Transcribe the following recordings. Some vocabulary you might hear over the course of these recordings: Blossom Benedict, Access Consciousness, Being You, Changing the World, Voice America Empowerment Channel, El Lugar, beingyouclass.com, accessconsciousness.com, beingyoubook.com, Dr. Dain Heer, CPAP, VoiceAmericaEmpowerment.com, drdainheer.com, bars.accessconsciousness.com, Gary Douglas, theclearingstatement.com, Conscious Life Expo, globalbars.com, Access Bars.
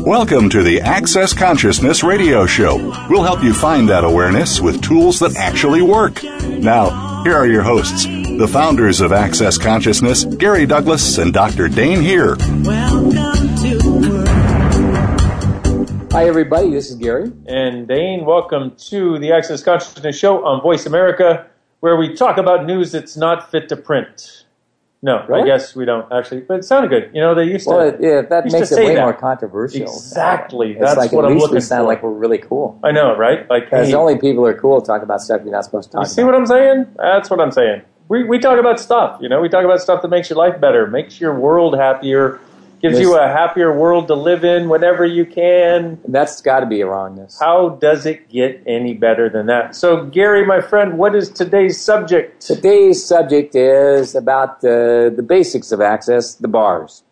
Welcome to the Access Consciousness Radio Show. We'll help you find that awareness with tools that actually work. Now, here are your hosts, the founders of Access Consciousness, Gary Douglas and Dr. Dain Heer. Welcome to the world. Hi, everybody. This is Gary. And Dain, welcome to the Access Consciousness Show on Voice America, where we talk about news that's not fit to print. No, right? I guess we don't actually, but it sounded good. You know, they used to. Well, yeah, that makes it way more controversial. Exactly, that's like, what I'm looking for. At least we sound like we're really cool. I know, right? Like, because only people who are cool talk about stuff you're not supposed to talk about. You see what I'm saying? That's what I'm saying. We talk about stuff. You know, we talk about stuff that makes your life better, makes your world happier, gives you a happier world to live in whenever you can. That's got to be a wrongness. How does it get any better than that? So, Gary, my friend, what is today's subject? Today's subject is about the basics of access, the bars.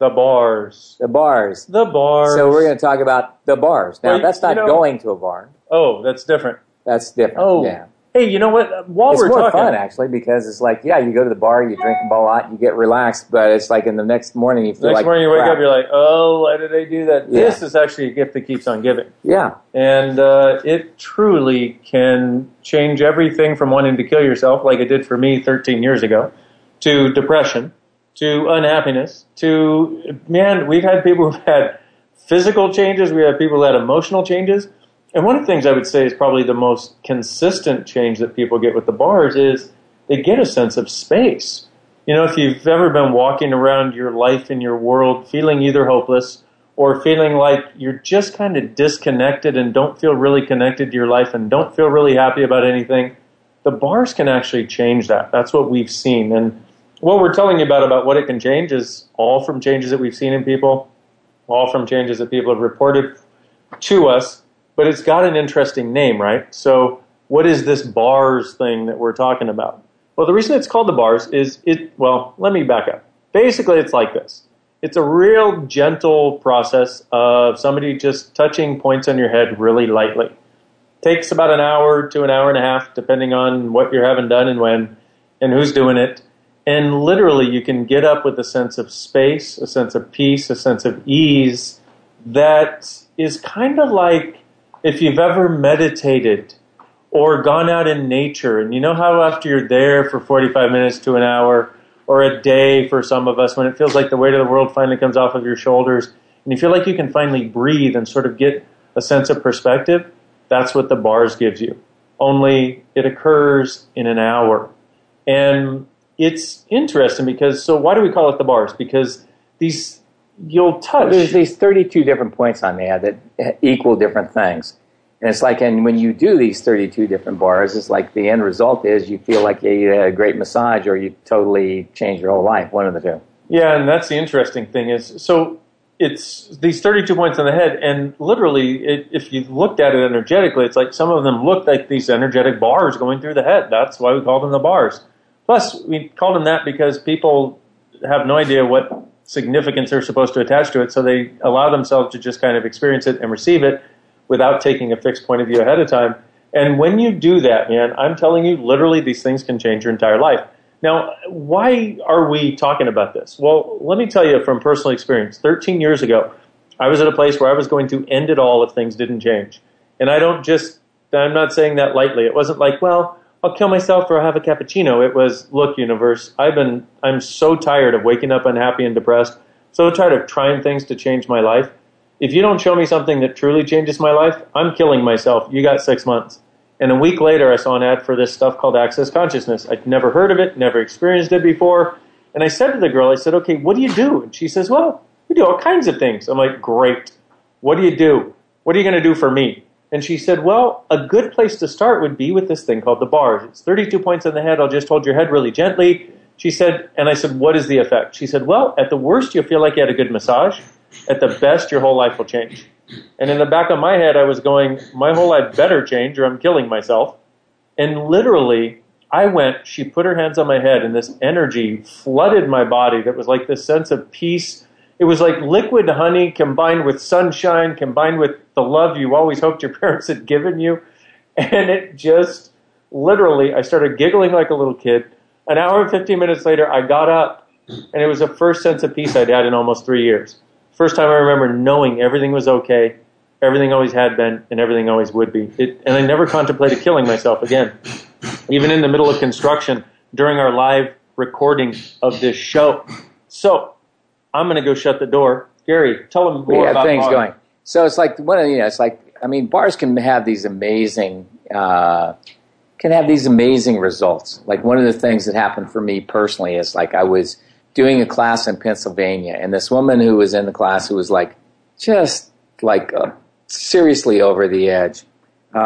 The bars. The bars. The bars. So we're going to talk about the bars. Now, well, that's not going to a bar. Oh, that's different. That's different, oh. Yeah. Hey, you know what? While we're talking, it's more fun, actually, because it's like, yeah, you go to the bar, you drink a lot, you get relaxed, but it's like in the next morning you feel like crap. Next morning you wake up, you're like, oh, why did I do that? Yeah. This is actually a gift that keeps on giving. Yeah. And it truly can change everything from wanting to kill yourself, like it did for me 13 years ago, to depression, to unhappiness, to, man, we've had people who've had physical changes, we have people who had emotional changes. And one of the things I would say is probably the most consistent change that people get with the bars is they get a sense of space. You know, if you've ever been walking around your life and your world feeling either hopeless or feeling like you're just kind of disconnected and don't feel really connected to your life and don't feel really happy about anything, the bars can actually change that. That's what we've seen. And what we're telling you about what it can change is all from changes that we've seen in people, all from changes that people have reported to us. But it's got an interesting name, right? So what is this bars thing that we're talking about? Well, the reason it's called the bars is let me back up. Basically, it's like this. It's a real gentle process of somebody just touching points on your head really lightly. It takes about an hour to an hour and a half, depending on what you're having done and when and who's doing it. And literally, you can get up with a sense of space, a sense of peace, a sense of ease that is kind of like, if you've ever meditated or gone out in nature, and you know how after you're there for 45 minutes to an hour or a day for some of us, when it feels like the weight of the world finally comes off of your shoulders and you feel like you can finally breathe and sort of get a sense of perspective, that's what the bars gives you. Only it occurs in an hour. And it's interesting because, so why do we call it the bars? Because these... you'll touch. There's these 32 different points on there that equal different things. And it's like, and when you do these 32 different bars, it's like the end result is you feel like you had a great massage or you totally changed your whole life, one of the two. Yeah, and that's the interesting thing is, so it's these 32 points on the head, and literally, if you looked at it energetically, it's like some of them look like these energetic bars going through the head. That's why we call them the bars. Plus, we call them that because people have no idea what significance they're supposed to attach to it, so they allow themselves to just kind of experience it and receive it without taking a fixed point of view ahead of time. And when you do that, man, I'm telling you, literally these things can change your entire life. Now, why are we talking about this? Well, let me tell you from personal experience. 13 years ago, I was at a place where I was going to end it all if things didn't change. And I'm not saying that lightly. It wasn't like, well, I'll kill myself or I'll have a cappuccino. It was, look, universe, I'm so tired of waking up unhappy and depressed, so tired of trying things to change my life. If you don't show me something that truly changes my life, I'm killing myself. You got 6 months. And a week later, I saw an ad for this stuff called Access Consciousness. I'd never heard of it, never experienced it before. And I said to the girl, okay, what do you do? And she says, well, we do all kinds of things. I'm like, great. What do you do? What are you going to do for me? And she said, well, a good place to start would be with this thing called the bars. It's 32 points on the head. I'll just hold your head really gently. She said, and I said, what is the effect? She said, well, at the worst, you'll feel like you had a good massage. At the best, your whole life will change. And in the back of my head, I was going, my whole life better change or I'm killing myself. And literally, I went, she put her hands on my head and this energy flooded my body that was like this sense of peace. It was like liquid honey combined with sunshine, combined with the love you always hoped your parents had given you. And it just literally, I started giggling like a little kid. An hour and 15 minutes later, I got up, and it was the first sense of peace I'd had in almost 3 years. First time I remember knowing everything was okay, everything always had been, and everything always would be. And I never contemplated killing myself again. Even in the middle of construction, during our live recording of this show. So, I'm going to go shut the door. Gary, tell them more about things bars. Going. So it's like, bars can have these amazing... can have these amazing results. Like one of the things that happened for me personally is like I was doing a class in Pennsylvania, and this woman who was in the class who was like just like seriously over the edge. When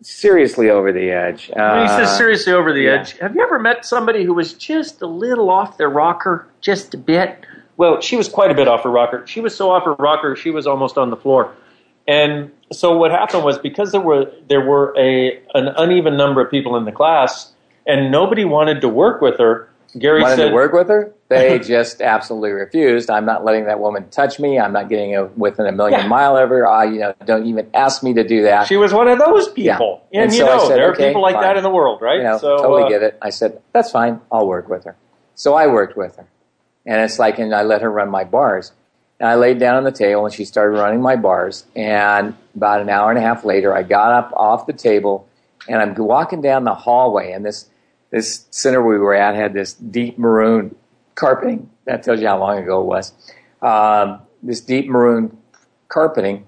he says seriously over the edge, have you ever met somebody who was just a little off their rocker, just a bit? Well, she was quite a bit off her rocker. She was so off her rocker, she was almost on the floor. And so what happened was because there were an uneven number of people in the class and nobody wanted to work with her, Gary said... Wanted to work with her? They just absolutely refused. I'm not letting that woman touch me. I'm not getting within a million mile of her. Don't even ask me to do that. She was one of those people. Yeah. And so there are people like fine. That in the world, right? Totally get it. I said, that's fine. I'll work with her. So I worked with her. And it's like, and I let her run my bars. And I laid down on the table, and she started running my bars. And about an hour and a half later, I got up off the table, and I'm walking down the hallway. And this center we were at had this deep maroon carpeting. That tells you how long ago it was. This deep maroon carpeting.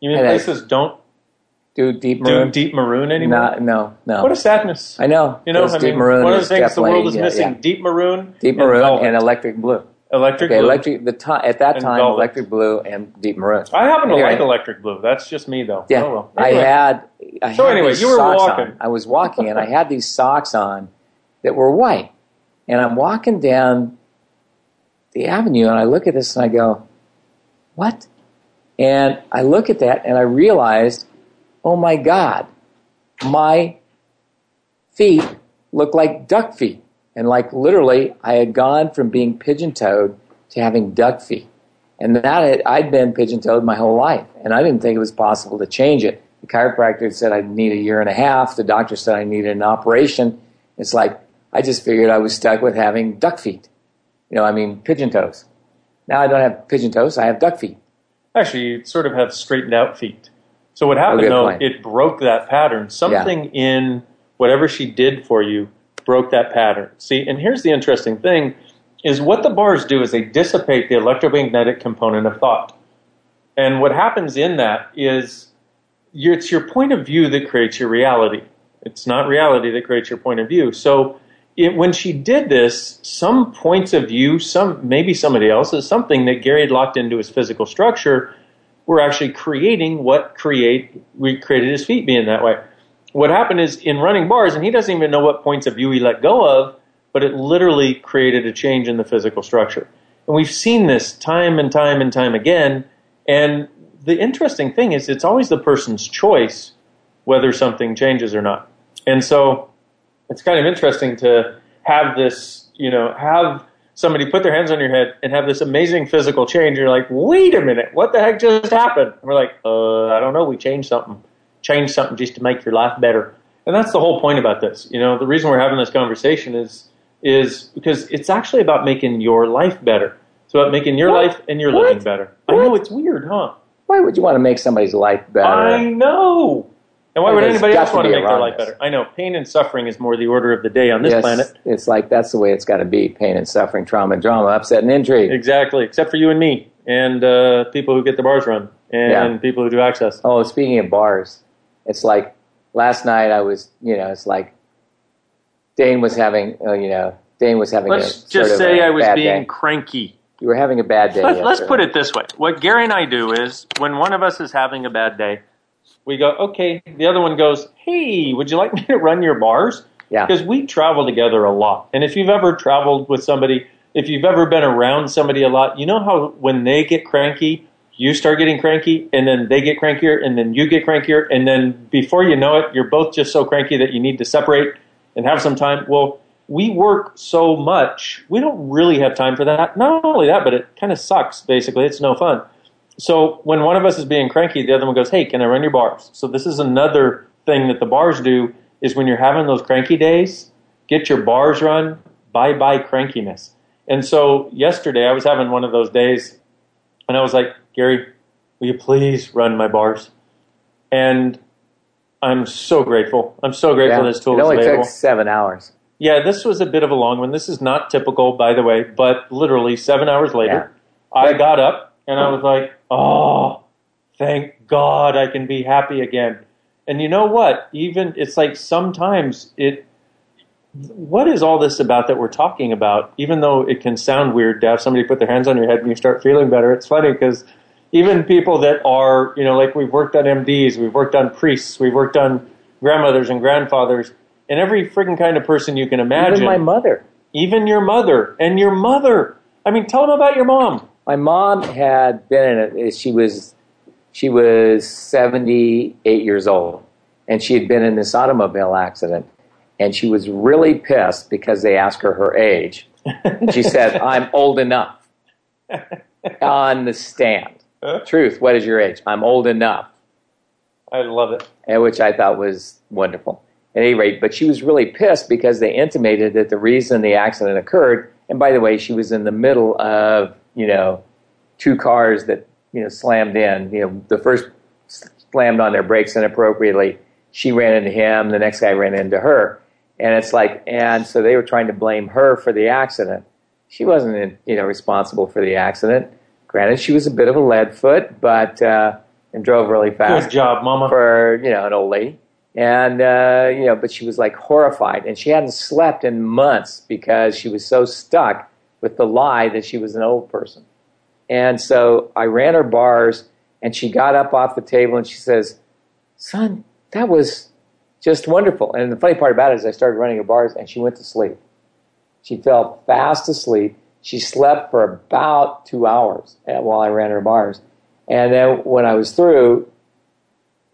You mean places don't do deep maroon anymore? No. What a sadness. I know. Deep maroon. One of the things the world is missing, deep maroon. Deep maroon and electric blue. Blue. Electric blue and deep maroon. I happen to like electric blue. That's just me, though. Yeah. Oh, well. Anyway. You were walking. I was walking, and I had these socks on that were white. And I'm walking down the avenue, and I look at this, and I go, what? And I look at that, and I realized, oh, my God, my feet look like duck feet. And like literally, I had gone from being pigeon-toed to having duck feet. And I'd been pigeon-toed my whole life. And I didn't think it was possible to change it. The chiropractor said I'd need a year and a half. The doctor said I needed an operation. It's like, I just figured I was stuck with having duck feet. Pigeon toes. Now I don't have pigeon toes. I have duck feet. Actually, you sort of have straightened out feet. So what happened, it broke that pattern. Something in whatever she did for you broke that pattern. See, and here's the interesting thing, is what the bars do is they dissipate the electromagnetic component of thought. And what happens in that is it's your point of view that creates your reality. It's not reality that creates your point of view. So when she did this, some points of view, maybe somebody else's, something that Gary had locked into his physical structure, were actually creating we created his feet being that way. What happened is in running bars, and he doesn't even know what points of view he let go of, but it literally created a change in the physical structure. And we've seen this time and time and time again. And the interesting thing is it's always the person's choice whether something changes or not. And so it's kind of interesting to have this, have somebody put their hands on your head and have this amazing physical change. You're like, wait a minute, what the heck just happened? And we're like, I don't know, we changed something. Change something just to make your life better. And that's the whole point about this. The reason we're having this conversation is because it's actually about making your life better. It's about making your life and your living better. What? I know, it's weird, huh? Why would you want to make somebody's life better? I know. And why would anybody else want to make their life better? I know. Pain and suffering is more the order of the day on this planet. It's like that's the way it's got to be. Pain and suffering, trauma and drama, upset and injury. Exactly. Except for you and me and people who get the bars run and people who do access. Oh, speaking of bars. It's like last night I was, it's like Dain was having a sort of a bad day. Let's just say I was being cranky. you were having a bad day. Let's put it this way. What Gary and I do is when one of us is having a bad day, we go, okay, the other one goes, hey, would you like me to run your bars? Yeah. Because we travel together a lot. And if you've ever traveled with somebody, if you've ever been around somebody a lot, you know how when they get cranky, you start getting cranky, and then they get crankier, and then you get crankier, and then before you know it, you're both just so cranky that you need to separate and have some time. Well, we work so much, we don't really have time for that. Not only that, but it kind of sucks, basically. It's no fun. So when one of us is being cranky, the other one goes, hey, can I run your bars? So this is another thing that the bars do is when you're having those cranky days, get your bars run, bye-bye crankiness. And so yesterday I was having one of those days, and I was like, Gary, will you please run my bars? And I'm so grateful. I'm so grateful this tool is available. It only took 7 hours. Yeah, this was a bit of a long one. This is not typical, by the way, but literally 7 hours later, I got up and I was like, oh, thank God I can be happy again. And you know what? Even it's like sometimes it, what is all this about that we're talking about? Even though it can sound weird to have somebody put their hands on your head and you start feeling better, it's funny because even people that are, you know, like we've worked on MDs, we've worked on priests, we've worked on grandmothers and grandfathers, and every freaking kind of person you can imagine. Even my mother. Even your mother. And your mother. I mean, tell them about your mom. My mom had been in a, she was 78 years old, and she had been in this automobile accident, and she was really pissed because they asked her her age. She said, I'm old enough. On the stand. Truth, what is your age? I'm old enough. I love it. And which I thought was wonderful. At any rate, but she was really pissed because they intimated that the reason the accident occurred, and by the way, she was in the middle of, you know, two cars that, you know, slammed in. You know, the first slammed on their brakes inappropriately. She ran into him. The next guy ran into her. And it's like, and so they were trying to blame her for the accident. She wasn't, you know, responsible for the accident. Granted, she was a bit of a lead foot, but, and drove really fast. Good job, Mama. For, you know, an old lady. And, you know, but she was like horrified, and she hadn't slept in months because she was so stuck with the lie that she was an old person. And so I ran her bars, and she got up off the table and she says, son, that was just wonderful. And the funny part about it is I started running her bars and she went to sleep. She fell fast asleep. She slept for about 2 hours while I ran her bars. And then when I was through,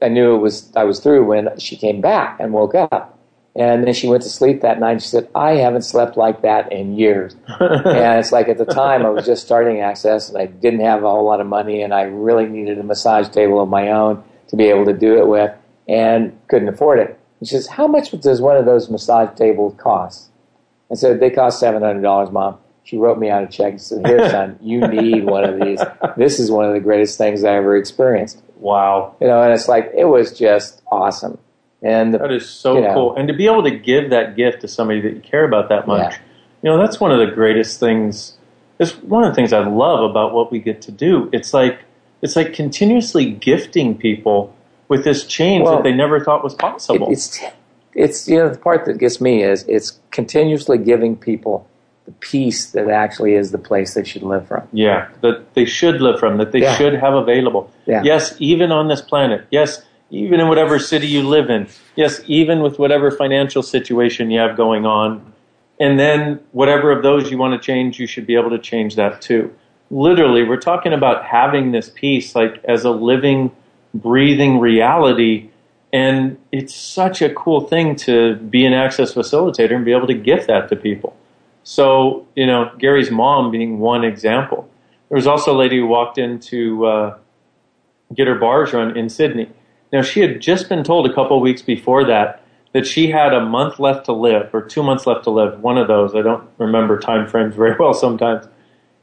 I knew it was I was through when she came back and woke up. And then she went to sleep that night. And she said, I haven't slept like that in years. And it's like at the time I was just starting Access and I didn't have a whole lot of money and I really needed a massage table of my own to be able to do it with and couldn't afford it. And she says, how much does one of those massage tables cost? I said, they cost $700, Mom. She wrote me out a check and said, here, son, you need one of these. This is one of the greatest things I ever experienced. Wow. You know, and it's like, it was just awesome. And that is so cool. And to be able to give that gift to somebody that you care about that much, you know, that's one of the greatest things. It's one of the things I love about what we get to do. It's like continuously gifting people with this change that they never thought was possible. It's, you know, the part that gets me is it's continuously giving people the peace that actually is the place they should live from. Yeah, that they should live from, that they should have available. Yeah. Yes, even on this planet. Yes, even in whatever city you live in. Yes, even with whatever financial situation you have going on. And then whatever of those you want to change, you should be able to change that too. Literally, we're talking about having this peace like as a living, breathing reality. And it's such a cool thing to be an Access facilitator and be able to gift that to people. So, you know, Gary's mom being one example. There was also a lady who walked in to get her bars run in Sydney. Now, she had just been told a couple of weeks before that that she had a month left to live or 2 months left to live, one of those. I don't remember time frames very well sometimes.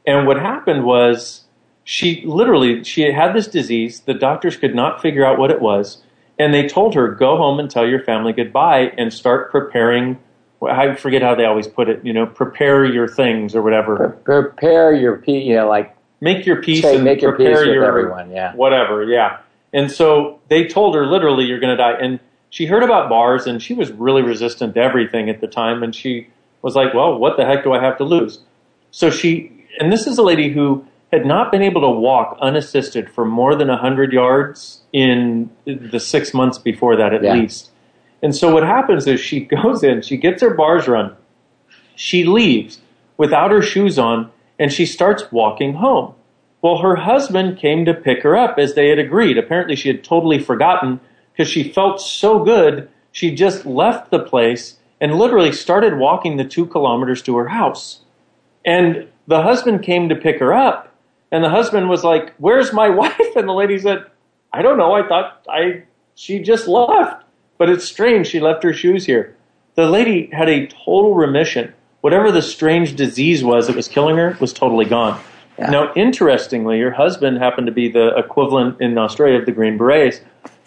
And what happened was she had this disease. The doctors could not figure out what it was. And they told her, go home and tell your family goodbye and start preparing. I forget how they always put it, you know, prepare your things or whatever. Prepare your peace, you know, like... Make your peace and make your prepare peace with your... everyone, yeah. Whatever, yeah. And so they told her literally you're going to die. And she heard about bars and she was really resistant to everything at the time. And she was like, well, what the heck do I have to lose? So she And this is a lady who had not been able to walk unassisted for more than 100 yards in the 6 months before that, at least. And so what happens is she goes in, she gets her bars run, she leaves without her shoes on, and she starts walking home. Well, her husband came to pick her up as they had agreed. Apparently she had totally forgotten because she felt so good. She just left the place and literally started walking the 2 kilometers to her house. And the husband came to pick her up, and the husband was like, "Where's my wife?" And the lady said, "I don't know. I thought she just left. But it's strange. She left her shoes here." The lady had a total remission. Whatever the strange disease was that was killing her was totally gone. Yeah. Now, interestingly, her husband happened to be the equivalent in Australia of the Green Berets,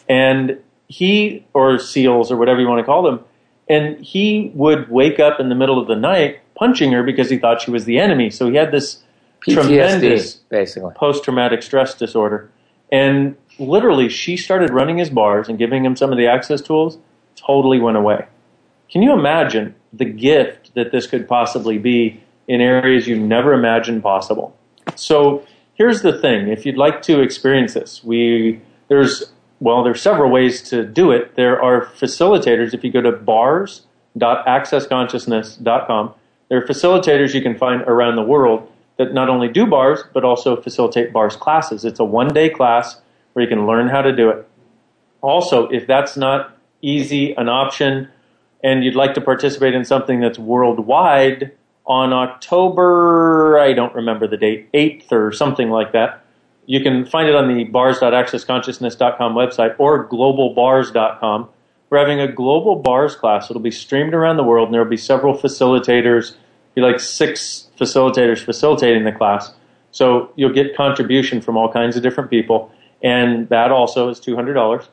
and he, or SEALs, or whatever you want to call them, and he would wake up in the middle of the night punching her because he thought she was the enemy. So he had this PTSD, tremendous, basically, post-traumatic stress disorder. And literally, she started running his bars and giving him some of the access tools, totally went away. Can you imagine the gift that this could possibly be in areas you never imagined possible? So here's the thing. If you'd like to experience this, there's several ways to do it. There are facilitators. If you go to bars.accessconsciousness.com, there are facilitators you can find around the world that not only do bars, but also facilitate bars classes. It's a one-day class where you can learn how to do it. Also, if that's not easy, an option, and you'd like to participate in something that's worldwide, on October, I don't remember the date, 8th or something like that, you can find it on the bars.accessconsciousness.com website or globalbars.com. We're having a global bars class. It'll be streamed around the world, and there will be several facilitators, be like 6 facilitators facilitating the class. So you'll get contribution from all kinds of different people, and that also is $200.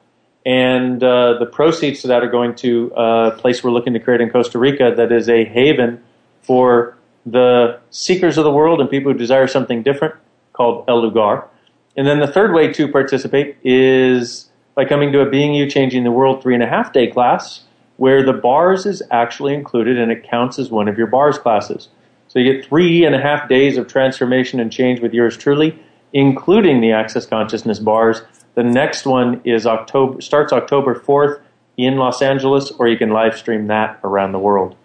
And the proceeds to that are going to a place we're looking to create in Costa Rica that is a haven for the seekers of the world and people who desire something different, called El Lugar. And then the third way to participate is by coming to a Being You, Changing the World 3.5-day class where the bars is actually included and it counts as one of your bars classes. So you get 3.5 days of transformation and change with yours truly, including the Access Consciousness bars. The next one is starts October 4th in Los Angeles, or you can live stream that around the world.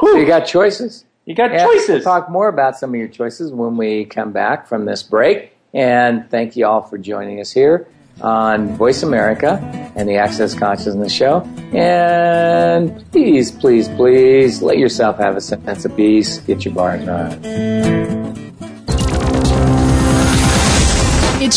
So you got choices. We'll talk more about some of your choices when we come back from this break. And thank you all for joining us here on Voice America and the Access Consciousness Show. And please, please, please let yourself have a sense of peace. Get your bars on. It's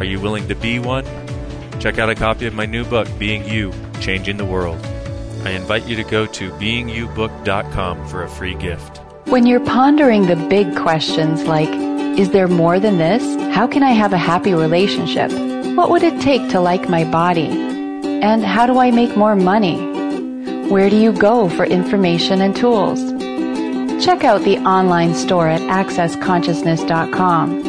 Are you willing to be one? Check out a copy of my new book, Being You, Changing the World. I invite you to go to beingyoubook.com for a free gift. When you're pondering the big questions like, is there more than this? How can I have a happy relationship? What would it take to like my body? And how do I make more money? Where do you go for information and tools? Check out the online store at accessconsciousness.com.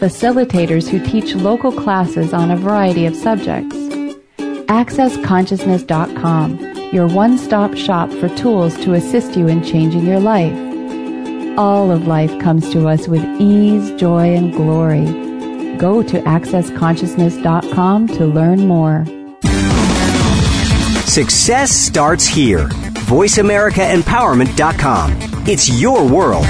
facilitators who teach local classes on a variety of subjects. accessconsciousness.com, your one-stop shop for tools to assist you in changing your life. All of life comes to us with ease, joy, and glory. Go to accessconsciousness.com to learn more. Success starts here. VoiceAmericaEmpowerment.com. It's your world.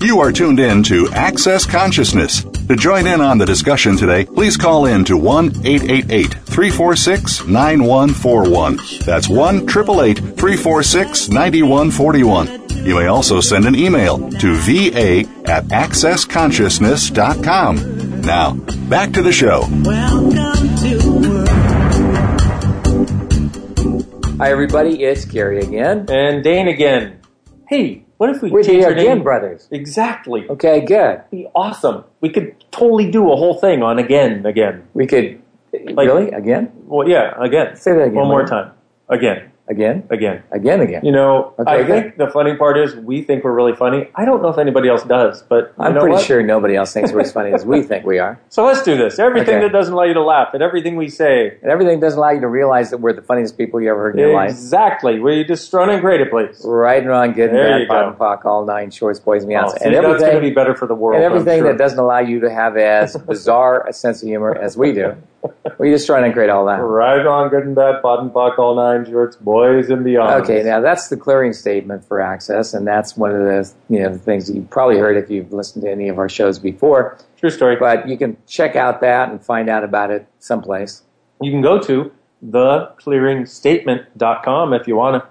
You are tuned in to Access Consciousness. To join in on the discussion today, please call in to 1-888-346-9141. That's 1-888-346-9141. You may also send an email to va@accessconsciousness.com. Now, back to the show. Welcome to Hi, everybody. It's Gary again. And Dain again. Hey. What if we change our name? We're the Again Brothers. Exactly. Okay, good. It'd be awesome. We could totally do a whole thing on Again. We could, like, really? Again? Well, yeah, again. Say that again. One more time. Again. Again? Again. Again, again. You know, okay, I think the funny part is we think we're really funny. I don't know if anybody else does, but I'm pretty sure nobody else thinks we're as funny as we think we are. So let's do this. Everything that doesn't allow you to laugh, and everything we say. And everything that doesn't allow you to realize that we're the funniest people you ever heard in your life. Exactly. We're just strutting great at place. Right and wrong, good and bad, pot and pock, all nine shorts, boys and meows. And everything that's going to be better for the world. And everything that doesn't allow you to have as bizarre a sense of humor as we do. We're just trying to create all that. Right on, good and bad, pot and pock, all nine shorts, boys and beyond. Okay, now that's the clearing statement for Access, and that's one of the the things that you've probably heard if you've listened to any of our shows before. True story. But you can check out that and find out about it someplace. You can go to theclearingstatement.com if you want to.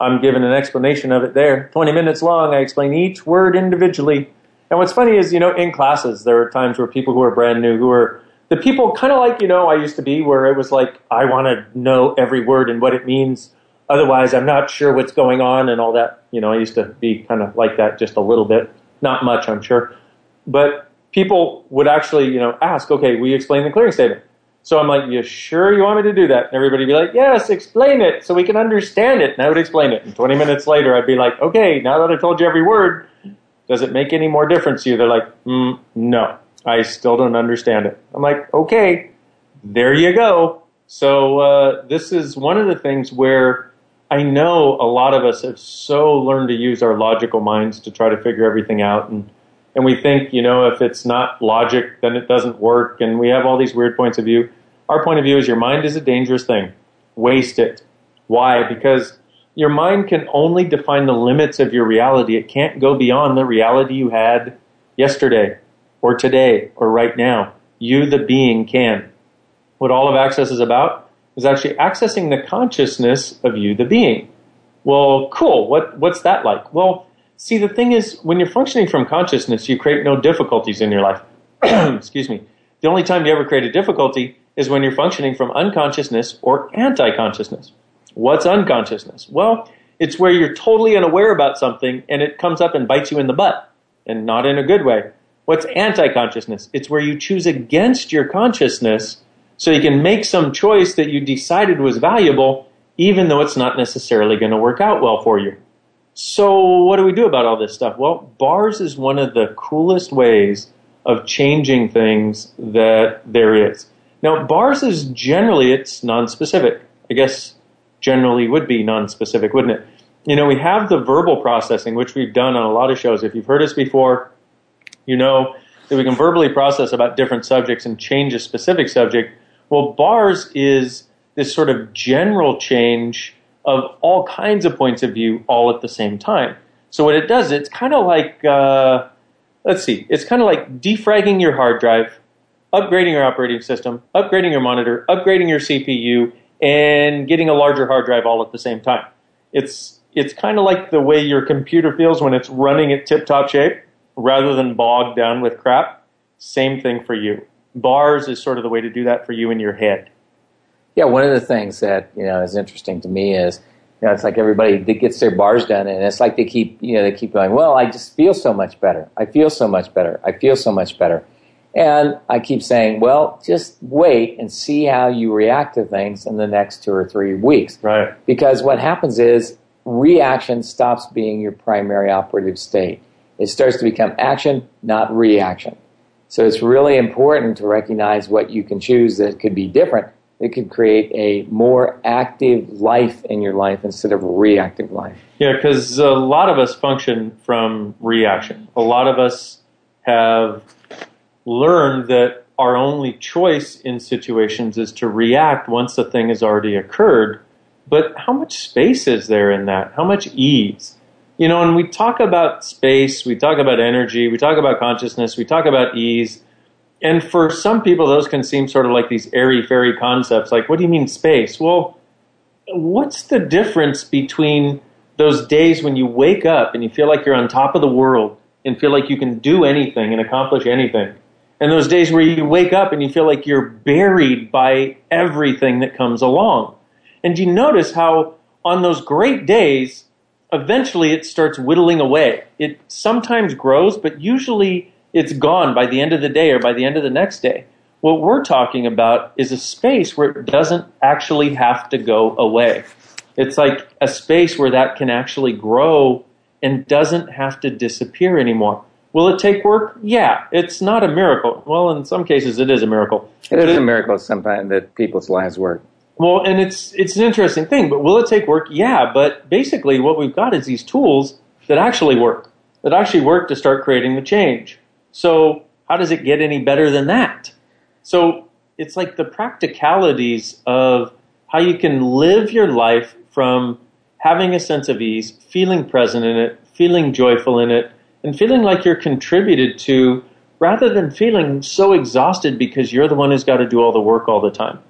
I'm giving an explanation of it there. 20 minutes long, I explain each word individually. And what's funny is, in classes, there are times where people who are brand new, who are the people kind of like, I used to be, where it was like, I want to know every word and what it means. Otherwise, I'm not sure what's going on and all that. I used to be kind of like that just a little bit. Not much, I'm sure. But people would actually, ask, okay, will you explain the clearing statement? So I'm like, you sure you want me to do that? And everybody would be like, yes, explain it so we can understand it. And I would explain it. And 20 minutes later, I'd be like, okay, now that I told you every word, does it make any more difference to you? They're like, no. I still don't understand it. I'm like, okay, there you go. So this is one of the things where I know a lot of us have so learned to use our logical minds to try to figure everything out. And we think, if it's not logic, then it doesn't work. And we have all these weird points of view. Our point of view is your mind is a dangerous thing. Waste it. Why? Because your mind can only define the limits of your reality. It can't go beyond the reality you had yesterday, or today, or right now. You, the being, can. What all of Access is about is actually accessing the consciousness of you, the being. Well, cool. What's that like? Well, see, the thing is, when you're functioning from consciousness, you create no difficulties in your life. Excuse me. The only time you ever create a difficulty is when you're functioning from unconsciousness or anti-consciousness. What's unconsciousness? Well, it's where you're totally unaware about something, and it comes up and bites you in the butt, and not in a good way. What's anti-consciousness? It's where you choose against your consciousness so you can make some choice that you decided was valuable, even though it's not necessarily going to work out well for you. So what do we do about all this stuff? Well, bars is one of the coolest ways of changing things that there is. Now, bars is generally, it's non-specific. I guess generally would be non-specific, wouldn't it? We have the verbal processing, which we've done on a lot of shows. If you've heard us before, you know that we can verbally process about different subjects and change a specific subject. Well, bars is this sort of general change of all kinds of points of view all at the same time. So what it does, it's kind of like, it's kind of like defragging your hard drive, upgrading your operating system, upgrading your monitor, upgrading your CPU, and getting a larger hard drive all at the same time. It's kind of like the way your computer feels when it's running at tip-top shape, rather than bogged down with crap. Same thing for you. Bars is sort of the way to do that for you in your head. Yeah, one of the things that, is interesting to me is, it's like everybody gets their bars done, and it's like they keep going, well, I just feel so much better. I feel so much better. I feel so much better. And I keep saying, well, just wait and see how you react to things in the next 2 or 3 weeks. Right. Because what happens is reaction stops being your primary operative state. It starts to become action, not reaction. So it's really important to recognize what you can choose that could be different. It could create a more active life in your life instead of a reactive life. Yeah, because a lot of us function from reaction. A lot of us have learned that our only choice in situations is to react once the thing has already occurred. But how much space is there in that? How much ease? You know, and we talk about space, we talk about energy, we talk about consciousness, we talk about ease. And for some people, those can seem sort of like these airy-fairy concepts. Like, what do you mean space? Well, what's the difference between those days when you wake up and you feel like you're on top of the world and feel like you can do anything and accomplish anything, and those days where you wake up and you feel like you're buried by everything that comes along? And you notice how on those great days, eventually it starts whittling away. It sometimes grows, but usually it's gone by the end of the day or by the end of the next day. What we're talking about is a space where it doesn't actually have to go away. It's like a space where that can actually grow and doesn't have to disappear anymore. Will it take work? Yeah, it's not a miracle. Well, in some cases it is a miracle. It is a miracle sometimes that people's lives work. Well, and it's an interesting thing, but will it take work? Yeah, but basically what we've got is these tools that actually work to start creating the change. So how does it get any better than that? So it's like the practicalities of how you can live your life from having a sense of ease, feeling present in it, feeling joyful in it, and feeling like you're contributed to, rather than feeling so exhausted because you're the one who's got to do all the work all the time.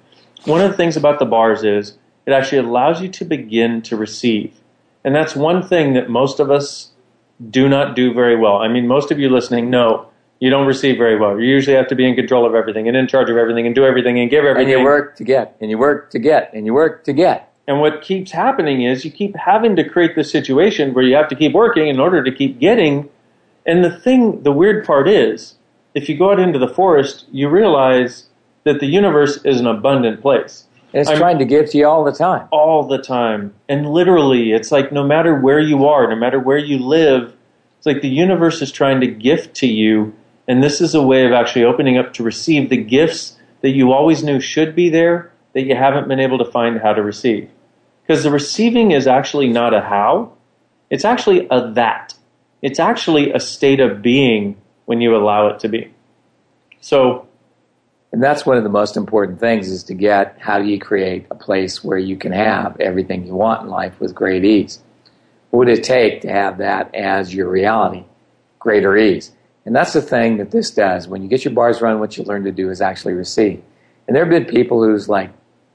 One of the things about the bars is it actually allows you to begin to receive. And that's one thing that most of us do not do very well. I mean, most of you listening know you don't receive very well. You usually have to be in control of everything and in charge of everything and do everything and give everything. And you work to get, and you work to get, and you work to get. And what keeps happening is you keep having to create this situation where you have to keep working in order to keep getting. And the weird part is, if you go out into the forest, you realize that the universe is an abundant place. It's trying to give to you all the time. All the time. And literally, it's like no matter where you are, no matter where you live, it's like the universe is trying to gift to you. And this is a way of actually opening up to receive the gifts that you always knew should be there, that you haven't been able to find how to receive. Because the receiving is actually not a how. It's actually a that. It's actually a state of being when you allow it to be. And that's one of the most important things, is to get how you create a place where you can have everything you want in life with great ease. What would it take to have that as your reality? Greater ease. And that's the thing that this does. When you get your bars running, what you learn to do is actually receive. And there have been people who's like,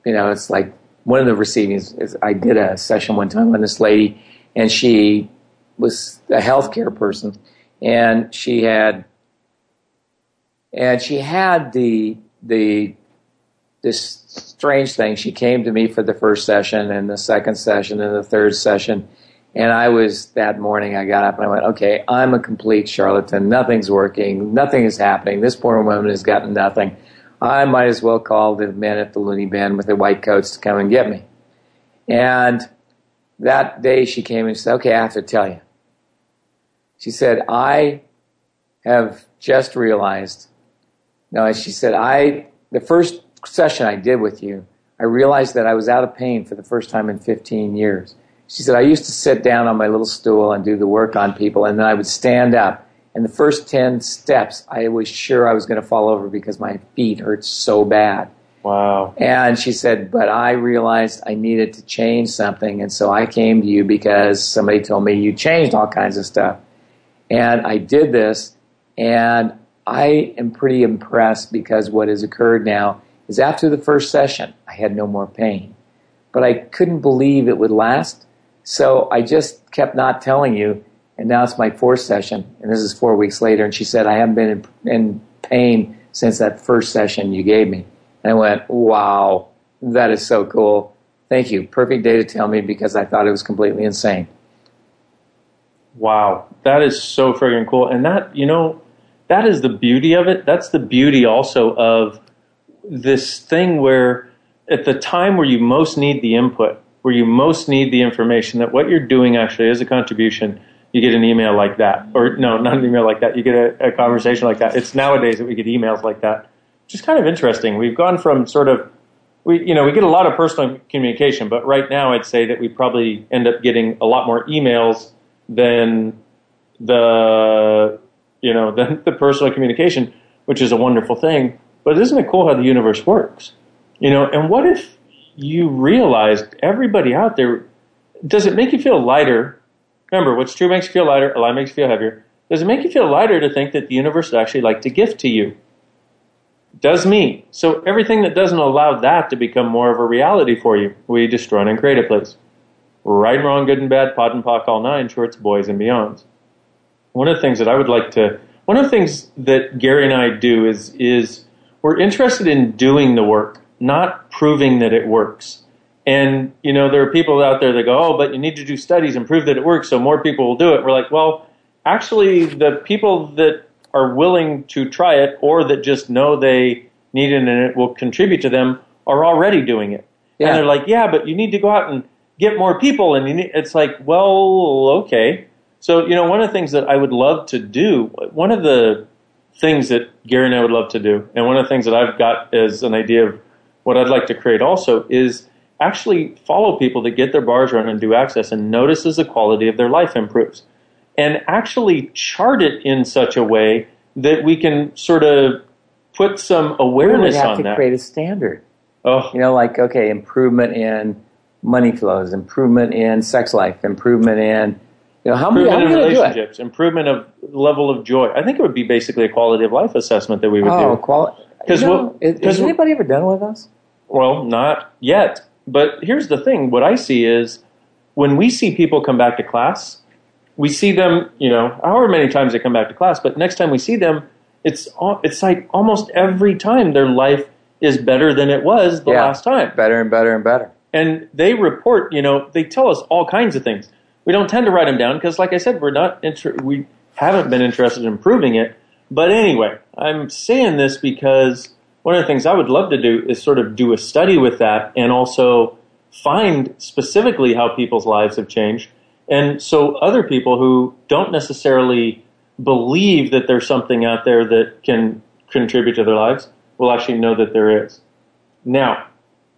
you know, it's like one of the receivings is, I did a session one time with this lady, and she was a healthcare person, and she had this strange thing. She came to me for the first session and the second session and the third session. And that morning I got up and I went, okay, I'm a complete charlatan. Nothing's working. Nothing is happening. This poor woman has gotten nothing. I might as well call the men at the loony bin with their white coats to come and get me. And that day she came and said, okay, I have to tell you. She said, I have just realized... No, and she said, the first session I did with you, I realized that I was out of pain for the first time in 15 years. She said, I used to sit down on my little stool and do the work on people, and then I would stand up. And the first 10 steps, I was sure I was going to fall over because my feet hurt so bad. Wow. And she said, but I realized I needed to change something, and so I came to you because somebody told me you changed all kinds of stuff. And I did this, and I am pretty impressed because what has occurred now is after the first session, I had no more pain. But I couldn't believe it would last, so I just kept not telling you, and now it's my fourth session, and this is 4 weeks later, and she said, I haven't been in pain since that first session you gave me. And I went, wow, that is so cool. Thank you. Perfect day to tell me because I thought it was completely insane. Wow, that is so friggin' cool. And that, you know... that is the beauty of it. That's the beauty also of this thing where at the time where you most need the input, where you most need the information, that what you're doing actually is a contribution you get an email like that. Or no, not an email like that. You get a conversation like that. It's nowadays that we get emails like that, which is kind of interesting. We've gone from sort of, we get a lot of personal communication, but right now I'd say that we probably end up getting a lot more emails than the personal communication, which is a wonderful thing. But isn't it cool how the universe works? And what if you realized everybody out there, does it make you feel lighter? Remember, what's true makes you feel lighter, a lie makes you feel heavier. Does it make you feel lighter to think that the universe would actually like to give to you? Does me. So everything that doesn't allow that to become more of a reality for you, we destroy and create a place. Right and wrong, good and bad, pod and pock, all nine, shorts, boys and beyonds. One of the things that Gary and I do is we're interested in doing the work, not proving that it works. And, there are people out there that go, oh, but you need to do studies and prove that it works so more people will do it. We're like, well, actually, the people that are willing to try it or that just know they need it and it will contribute to them are already doing it. Yeah. And they're like, yeah, but you need to go out and get more people. And it's like, well, okay. So, one of the things that I would love to do, one of the things that Gary and I would love to do, and one of the things that I've got as an idea of what I'd like to create also is actually follow people that get their bars run and do access and notice as the quality of their life improves. And actually chart it in such a way that we can sort of put some awareness on that. We have to create a standard. Oh. Improvement in money flows, improvement in sex life, improvement in, how many relationships, improvement of level of joy. I think it would be basically a quality of life assessment that we would do. Oh, quality. Has anybody ever done it with us? Well, not yet. But here's the thing. What I see is when we see people come back to class, we see them, however many times they come back to class, but next time we see them, it's like almost every time their life is better than it was the last time. Better and better and better. And they report, they tell us all kinds of things. We don't tend to write them down because, like I said, we haven't been interested in improving it. But anyway, I'm saying this because one of the things I would love to do is sort of do a study with that and also find specifically how people's lives have changed. And so other people who don't necessarily believe that there's something out there that can contribute to their lives will actually know that there is. Now,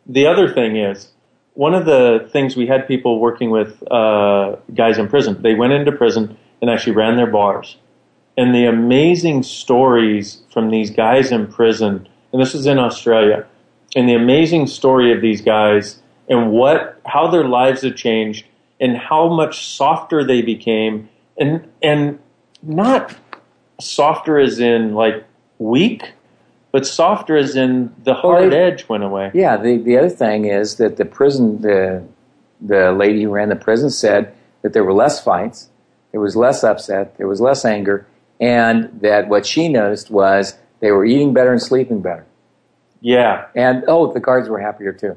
the other thing is, one of the things we had people working with guys in prison, they went into prison and actually ran their bars. And the amazing stories from these guys in prison, and this is in Australia, and the amazing story of these guys and how their lives have changed and how much softer they became, and not softer as in like weak, but softer as in the hard edge went away. Yeah, the other thing is that the prison, the lady who ran the prison said that there were less fights, there was less upset, there was less anger, and that what she noticed was they were eating better and sleeping better. Yeah. And, the guards were happier too.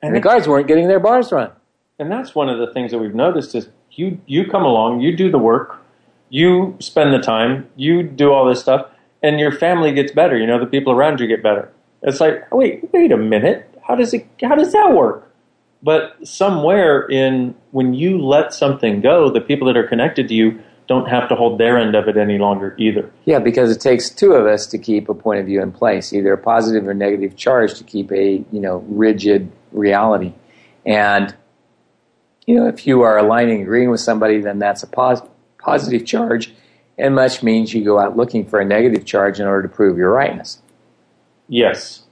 And the guards weren't getting their bars run. And that's one of the things that we've noticed is you come along, you do the work, you spend the time, you do all this stuff, and your family gets better. The people around you get better. It's like, wait a minute, how does that work? But somewhere in when you let something go, the people that are connected to you don't have to hold their end of it any longer either. Yeah, because it takes two of us to keep a point of view in place, either a positive or negative charge to keep a rigid reality. And if you are aligning, agreeing with somebody, then that's a positive charge, and much means you go out looking for a negative charge in order to prove your rightness. Yes.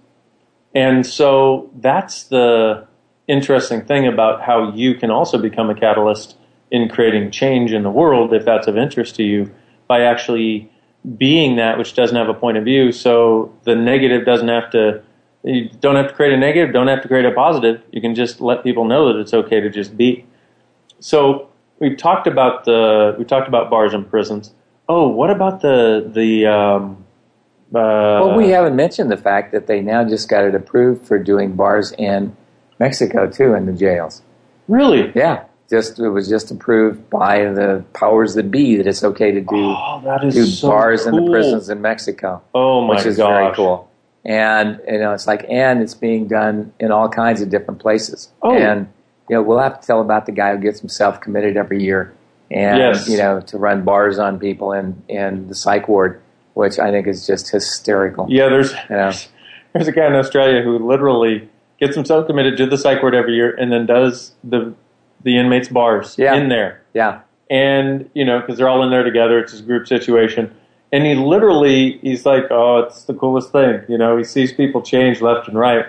And so that's the interesting thing about how you can also become a catalyst in creating change in the world, if that's of interest to you, by actually being that which doesn't have a point of view. So the negative you don't have to create a negative, don't have to create a positive. You can just let people know that it's okay to just be. So we talked about bars and prisons. Oh, what about well, we haven't mentioned the fact that they now just got it approved for doing bars in Mexico too, in the jails. Really? Yeah. It was just approved by the powers that be that it's okay to do, bars in the prisons in Mexico. Oh my gosh. Which is very cool. And, and it's being done in all kinds of different places. Oh. And, we'll have to tell about the guy who gets himself committed every year and you know, to run bars on people in the psych ward, which I think is just hysterical. Yeah, there's a guy in Australia who literally gets himself committed to the psych ward every year and then does the inmates' bars in there. Yeah. And, you know, because they're all in there together, it's a group situation. And he literally, he's like, oh, it's the coolest thing. You know, he sees people change left and right.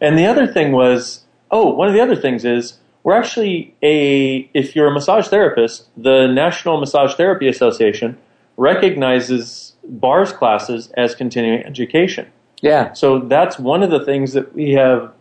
And the other thing was, one of the other things is, we're actually if you're a massage therapist, the National Massage Therapy Association recognizes bars classes as continuing education. Yeah. So that's one of the things that we have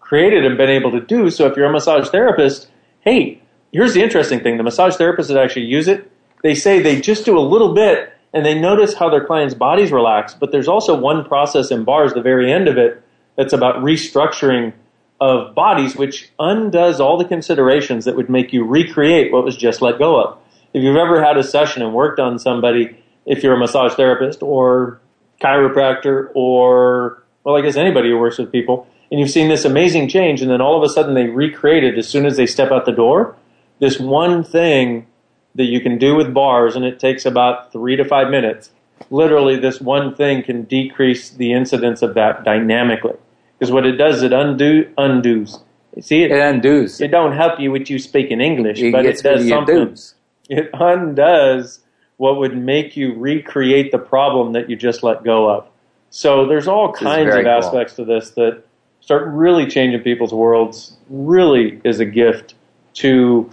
created and been able to do. So if you're a massage therapist, hey, here's the interesting thing. The massage therapists that actually use it, they say they just do a little bit and they notice how their clients' bodies relax. But there's also one process in bars, the very end of it, that's about restructuring of bodies, which undoes all the considerations that would make you recreate what was just let go of. If you've ever had a session and worked on somebody, if you're a massage therapist or chiropractor or, well, I guess anybody who works with people, and you've seen this amazing change, and then all of a sudden they recreate it as soon as they step out the door, this one thing that you can do with bars, and it takes about 3 to 5 minutes, literally this one thing can decrease the incidence of that dynamically. Because what it does, it undoes. See, it undoes. It don't help you with you speaking English, but it does something. Do's. It undoes what would make you recreate the problem that you just let go of. So there's all kinds of aspects to this that start really changing people's worlds, really is a gift to,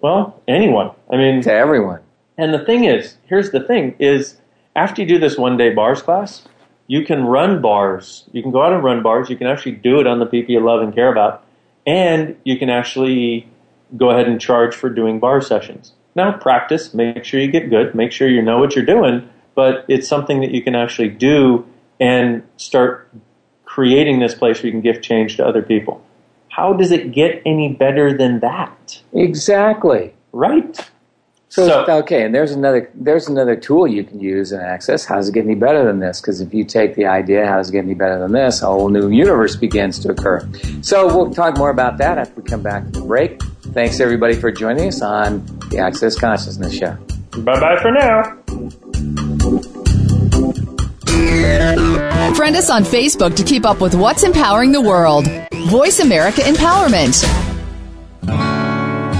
well, anyone. I mean, to everyone. And the thing is, here's the thing, is after you do this one-day bars class, you can run bars. You can go out and run bars. You can actually do it on the people you love and care about. And you can actually go ahead and charge for doing bar sessions. Now, practice. Make sure you get good. Make sure you know what you're doing. But it's something that you can actually do and start creating this place where you can give change to other people. How does it get any better than that? Exactly. Right. So okay, and there's another tool you can use in Access. How does it get any better than this? Because if you take the idea, how does it get any better than this, a whole new universe begins to occur. So we'll talk more about that after we come back from the break. Thanks, everybody, for joining us on the Access Consciousness Show. Bye-bye for now. Friend us on Facebook to keep up with what's empowering the world. Voice America Empowerment.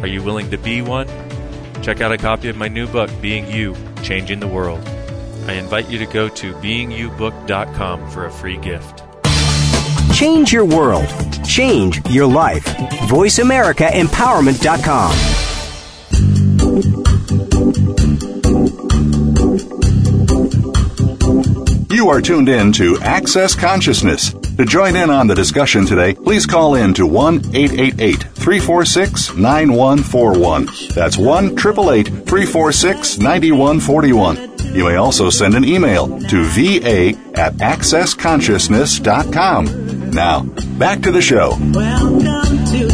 Are you willing to be one? Check out a copy of my new book, Being You, Changing the World. I invite you to go to beingyoubook.com for a free gift. Change your world. Change your life. VoiceAmericaEmpowerment.com. You are tuned in to Access Consciousness. To join in on the discussion today, please call in to 1-888-346-9141. That's 1-888-346-9141. You may also send an email to va@accessconsciousness.com. Now, back to the show. Welcome to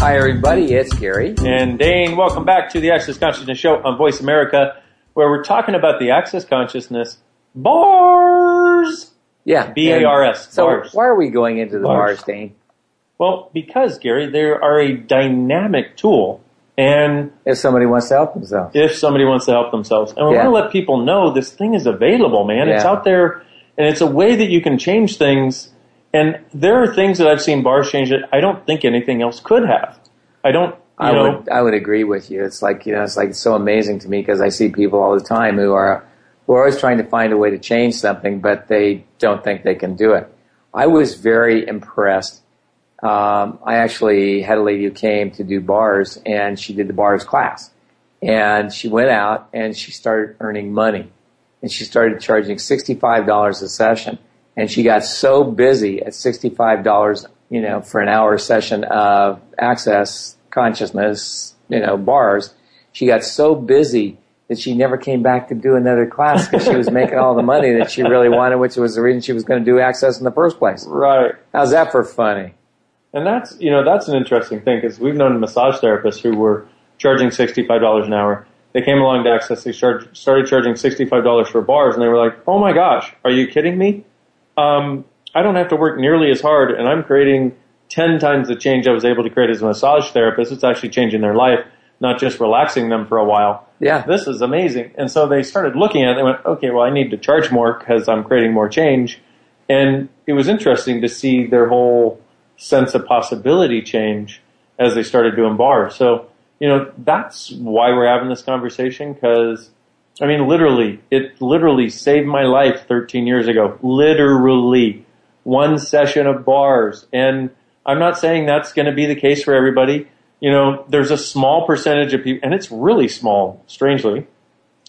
Hi, everybody. It's Gary. And Dain. Welcome back to the Access Consciousness Show on Voice America, where we're talking about the Access Consciousness bars. Yeah. B-A-R-S. So bars. Why are we going into the bars, Dain? Well, because, Gary, they are a dynamic tool. And if somebody wants to help themselves. And we want to let people know this thing is available, man. Yeah. It's out there, and it's a way that you can change things. And there are things that I've seen bars change that I don't think anything else could have. I would agree with you. It's like, it's like so amazing to me because I see people all the time who are always trying to find a way to change something, but they don't think they can do it. I was very impressed. I actually had a lady who came to do bars, and she did the bars class, and she went out and she started earning money, and she started charging $65 a session. And she got so busy at $65, for an hour session of access consciousness, bars. She got so busy that she never came back to do another class because she was making all the money that she really wanted, which was the reason she was going to do access in the first place. Right. How's that for funny? And that's an interesting thing because we've known massage therapists who were charging $65 an hour. They came along to access. They started charging $65 for bars, and they were like, oh, my gosh, are you kidding me? I don't have to work nearly as hard, and I'm creating 10 times the change I was able to create as a massage therapist. It's actually changing their life, not just relaxing them for a while. Yeah. This is amazing. And so they started looking at it and went, okay, well, I need to charge more because I'm creating more change. And it was interesting to see their whole sense of possibility change as they started doing bars. So, that's why we're having this conversation because it literally saved my life 13 years ago. Literally. One session of bars. And I'm not saying that's going to be the case for everybody. There's a small percentage of people, and it's really small, strangely,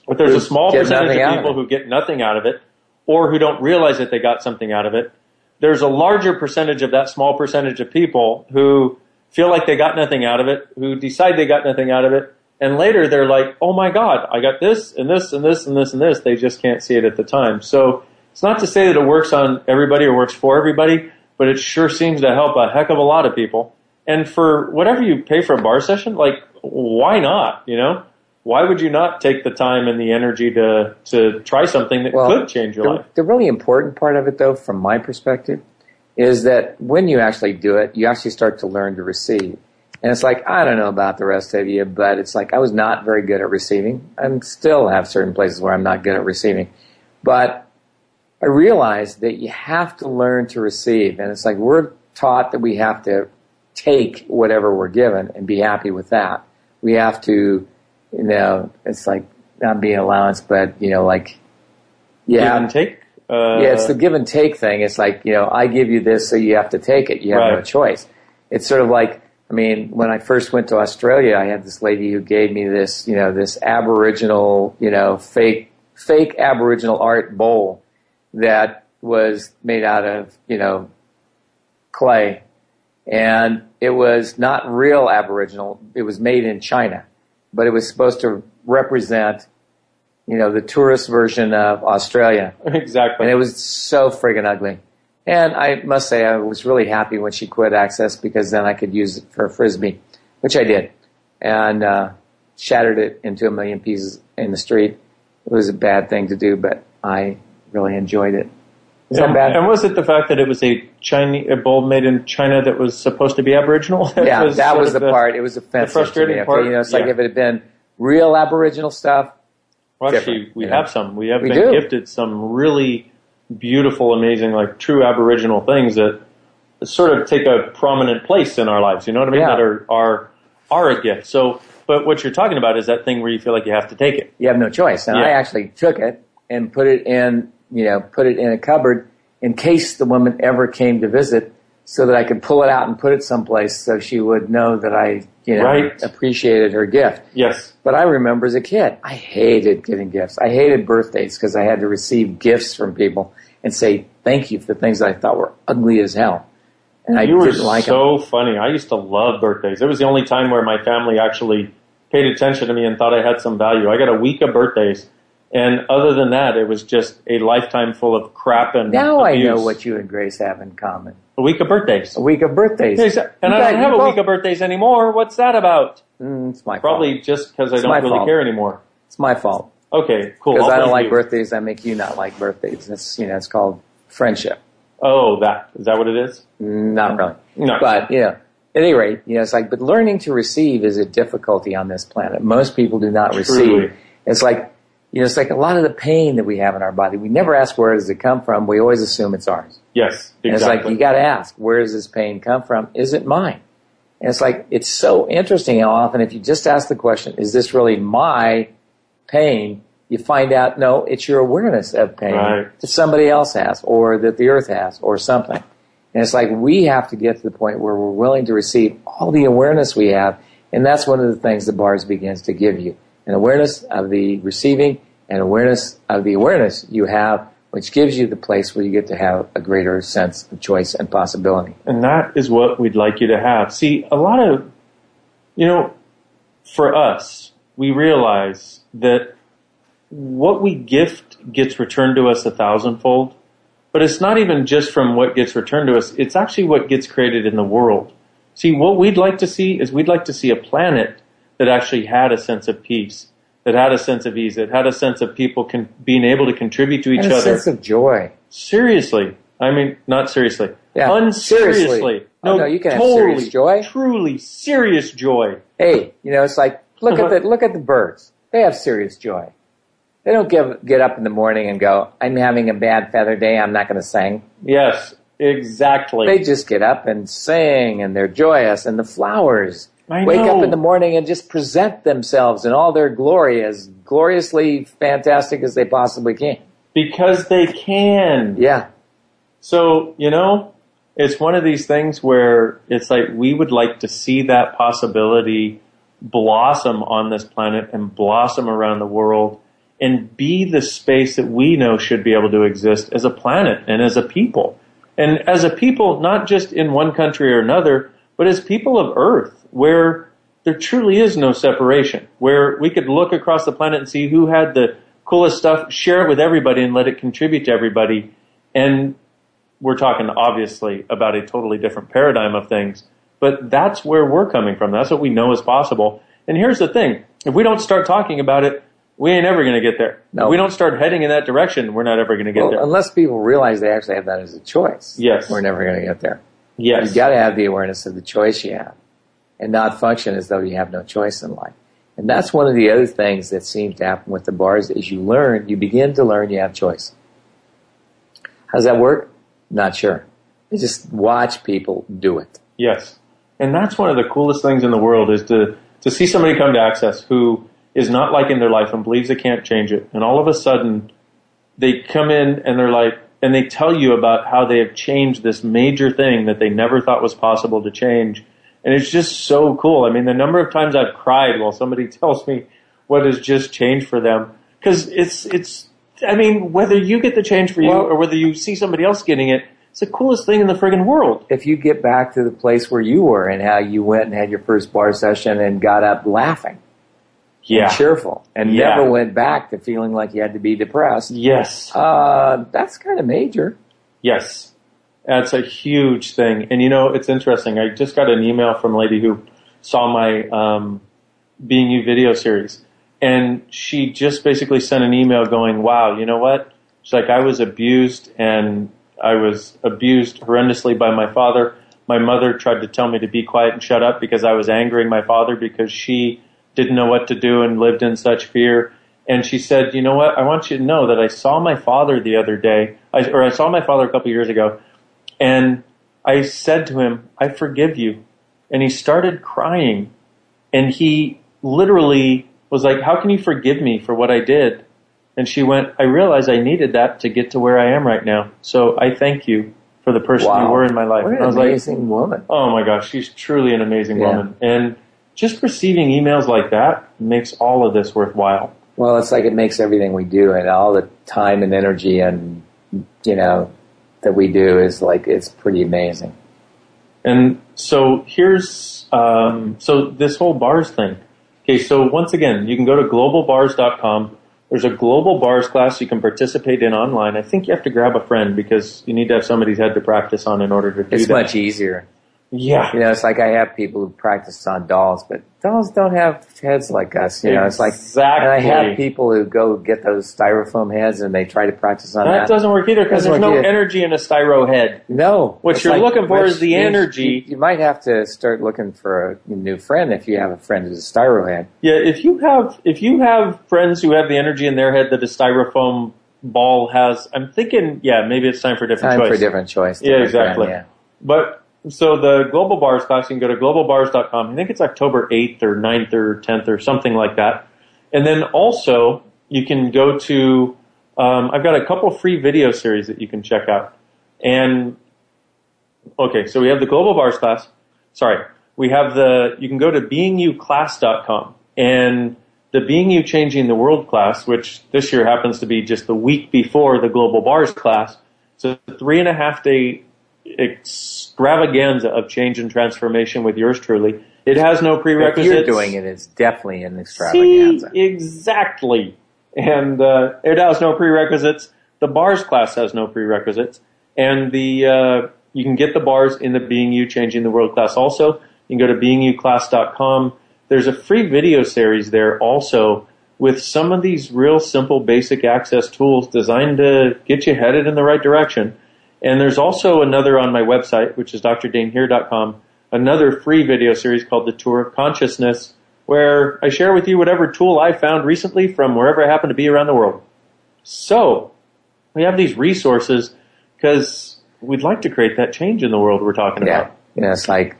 but there's a small percentage of people who get nothing out of it or who don't realize that they got something out of it. There's a larger percentage of that small percentage of people who feel like they got nothing out of it, who decide they got nothing out of it, and later they're like, oh my God, I got this and this and this and this and this. They just can't see it at the time. So it's not to say that it works on everybody or works for everybody, but it sure seems to help a heck of a lot of people. And for whatever you pay for a bar session, why not? Why would you not take the time and the energy to try something that could change your life? The really important part of it, though, from my perspective, is that when you actually do it, you actually start to learn to receive. And it's like, I don't know about the rest of you, but it's like I was not very good at receiving. I still have certain places where I'm not good at receiving. But I realized that you have to learn to receive. And it's like we're taught that we have to take whatever we're given and be happy with that. We have to, it's like not be an allowance, but, yeah. Give and take? Yeah, it's the give and take thing. It's like, I give you this, so you have to take it. You have no choice. It's sort of like, when I first went to Australia, I had this lady who gave me this, this Aboriginal, fake Aboriginal art bowl that was made out of, clay. And it was not real Aboriginal. It was made in China, but it was supposed to represent, the tourist version of Australia. Exactly. And it was so friggin' ugly. And I must say I was really happy when she quit Access because then I could use it for a Frisbee, which I did, and shattered it into a million pieces in the street. It was a bad thing to do, but I really enjoyed it. Is that bad? And was it the fact that it was a bowl made in China that was supposed to be Aboriginal? Yeah, that was the part. It was offensive. The frustrating to me, part. Like if it had been real Aboriginal stuff. Well, actually, we have some. We have been gifted some really beautiful, amazing, true Aboriginal things that sort of take a prominent place in our lives, you know what I mean? Yeah. That are a gift. So, but what you're talking about is that thing where you feel like you have to take it. You have no choice. And I actually took it and put it in a cupboard in case the woman ever came to visit so that I could pull it out and put it someplace so she would know that I, right, appreciated her gift. Yes. But I remember as a kid, I hated getting gifts. I hated birthdays because I had to receive gifts from people and say thank you for things that I thought were ugly as hell. And I didn't like them. You were so funny. I used to love birthdays. It was the only time where my family actually paid attention to me and thought I had some value. I got a week of birthdays. And other than that, it was just a lifetime full of crap and now abuse. I know what you and Grace have in common. A week of birthdays. A week of birthdays. And I don't have a week of birthdays anymore. What's that about? It's my fault. Probably just because I don't really care anymore. It's my fault. Okay, cool. Because I don't like birthdays. I make you not like birthdays. It's, it's called friendship. Oh, that. Is that what it is? Not really. No. But, at any rate, it's like, but learning to receive is a difficulty on this planet. Most people do not receive. It's like, it's like a lot of the pain that we have in our body. We never ask where does it come from. We always assume it's ours. Yes, exactly. And it's like, you got to ask, where does this pain come from? Is it mine? And it's like, it's so interesting how often if you just ask the question, is this really my pain? You find out, no, it's your awareness of pain that somebody else has or that the earth has or something. And it's like, we have to get to the point where we're willing to receive all the awareness we have. And that's one of the things the Bars begins to give you. An awareness of the receiving and awareness of the awareness you have, which gives you the place where you get to have a greater sense of choice and possibility. And that is what we'd like you to have. See, a lot of, for us, we realize that what we gift gets returned to us 1,000-fold, but it's not even just from what gets returned to us. It's actually what gets created in the world. See, what we'd like to see is we'd like to see a planet that actually had a sense of peace, that had a sense of ease, that had a sense of people being able to contribute to each other. And a sense of joy. Seriously. I mean, not seriously. Yeah. Unseriously. No, you can totally, have serious joy. Truly serious joy. Hey, it's like, look at the birds. They have serious joy. They don't get up in the morning and go, I'm having a bad feather day, I'm not going to sing. Yes, exactly. They just get up and sing, and they're joyous, and the flowers wake up in the morning and just present themselves in all their glory, as gloriously fantastic as they possibly can. Because they can. Yeah. So, it's one of these things where it's like we would like to see that possibility blossom on this planet and blossom around the world and be the space that we know should be able to exist as a planet and as a people. And as a people, not just in one country or another, but as people of Earth, where there truly is no separation, where we could look across the planet and see who had the coolest stuff, share it with everybody, and let it contribute to everybody. And we're talking, obviously, about a totally different paradigm of things, but that's where we're coming from. That's what we know is possible. And here's the thing. If we don't start talking about it, we ain't ever going to get there. No. If we don't start heading in that direction, we're not ever going to get there. Unless people realize they actually have that as a choice. Yes. We're never going to get there. Yes. You've got to have the awareness of the choice you have, and not function as though you have no choice in life. And that's one of the other things that seems to happen with the Bars is you begin to learn you have choice. How does that work? Not sure. You just watch people do it. Yes. And that's one of the coolest things in the world is to see somebody come to Access who is not liking their life and believes they can't change it. And all of a sudden, they come in and they're like, and they tell you about how they have changed this major thing that they never thought was possible to change. And it's just so cool. I mean, the number of times I've cried while somebody tells me what has just changed for them. Because it's whether you get the change for you or whether you see somebody else getting it, it's the coolest thing in the friggin' world. If you get back to the place where you were and how you went and had your first bar session and got up laughing. Yeah. And cheerful. And never went back to feeling like you had to be depressed. Yes. That's kind of major. Yes. That's a huge thing. And, it's interesting. I just got an email from a lady who saw my Being You video series. And she just basically sent an email going, wow, you know what? She's like, I was abused horrendously by my father. My mother tried to tell me to be quiet and shut up because I was angering my father because she didn't know what to do and lived in such fear. And she said, you know what? I want you to know that I saw my father the other day, or I saw my father a couple years ago, and I said to him, I forgive you. And he started crying. And he literally was like, how can you forgive me for what I did? And she went, I realized I needed that to get to where I am right now. So I thank you for for the person you were in my life. What an amazing woman. Oh my gosh, she's truly an amazing woman. And just receiving emails like that makes all of this worthwhile. Well, it's like it makes everything we do, and all the time and energy and, you know, that we do is like, it's pretty amazing. And so here's, so this whole bars thing. Okay, so once again, you can go to globalbars.com. There's a global bars class you can participate in online. I think you have to grab a friend because you need to have somebody's head to practice on in order to do that. It's much easier. Yeah. You know, it's like I have people who practice on dolls, but dolls don't have heads like us. You know, it's like, and I have people who go get those styrofoam heads and they try to practice on that. That doesn't work either because there's no energy in a styro head. No. What you're looking for is the energy. You might have to start looking for a new friend if you have a friend who's a styro head. Yeah, if you have friends who have the energy in their head that a styrofoam ball has, I'm thinking, maybe it's time for a different choice. Time for a different choice. Yeah, exactly. But so the Global Bars class, you can go to globalbars.com. I think it's October 8th or 9th or 10th or something like that. And then also you can go to, I've got a couple free video series that you can check out. And, okay, so we have the Global Bars class. Sorry. We have you can go to beingyouclass.com. And the Being You, Changing the World class, which this year happens to be just the week before the Global Bars class. So it's a 3.5-day extravaganza of change and transformation with yours truly. It has no prerequisites. If you're doing it, it's definitely an extravaganza. See, exactly. And it has no prerequisites. The bars class has no prerequisites. And you can get the bars in the Being You, Changing the World class also. You can go to beingyouclass.com. There's a free video series there also with some of these real simple basic access tools designed to get you headed in the right direction. And there's also another on my website, which is drdainheer.com, another free video series called The Tour of Consciousness, where I share with you whatever tool I found recently from wherever I happen to be around the world. So we have these resources because we'd like to create that change in the world we're talking about. You know, it's like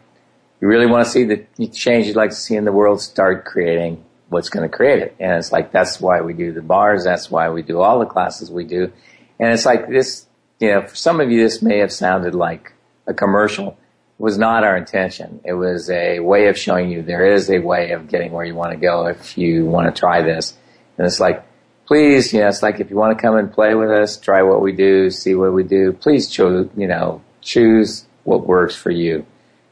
you really want to see the change you'd like to see in the world, start creating what's going to create it. And it's like that's why we do the bars. That's why we do all the classes we do. And it's like this. You know, for some of you, this may have sounded like a commercial. It was not our intention. It was a way of showing you there is a way of getting where you want to go if you want to try this. And it's like, please, you know, it's like if you want to come and play with us, try what we do, see what we do. Please choose what works for you.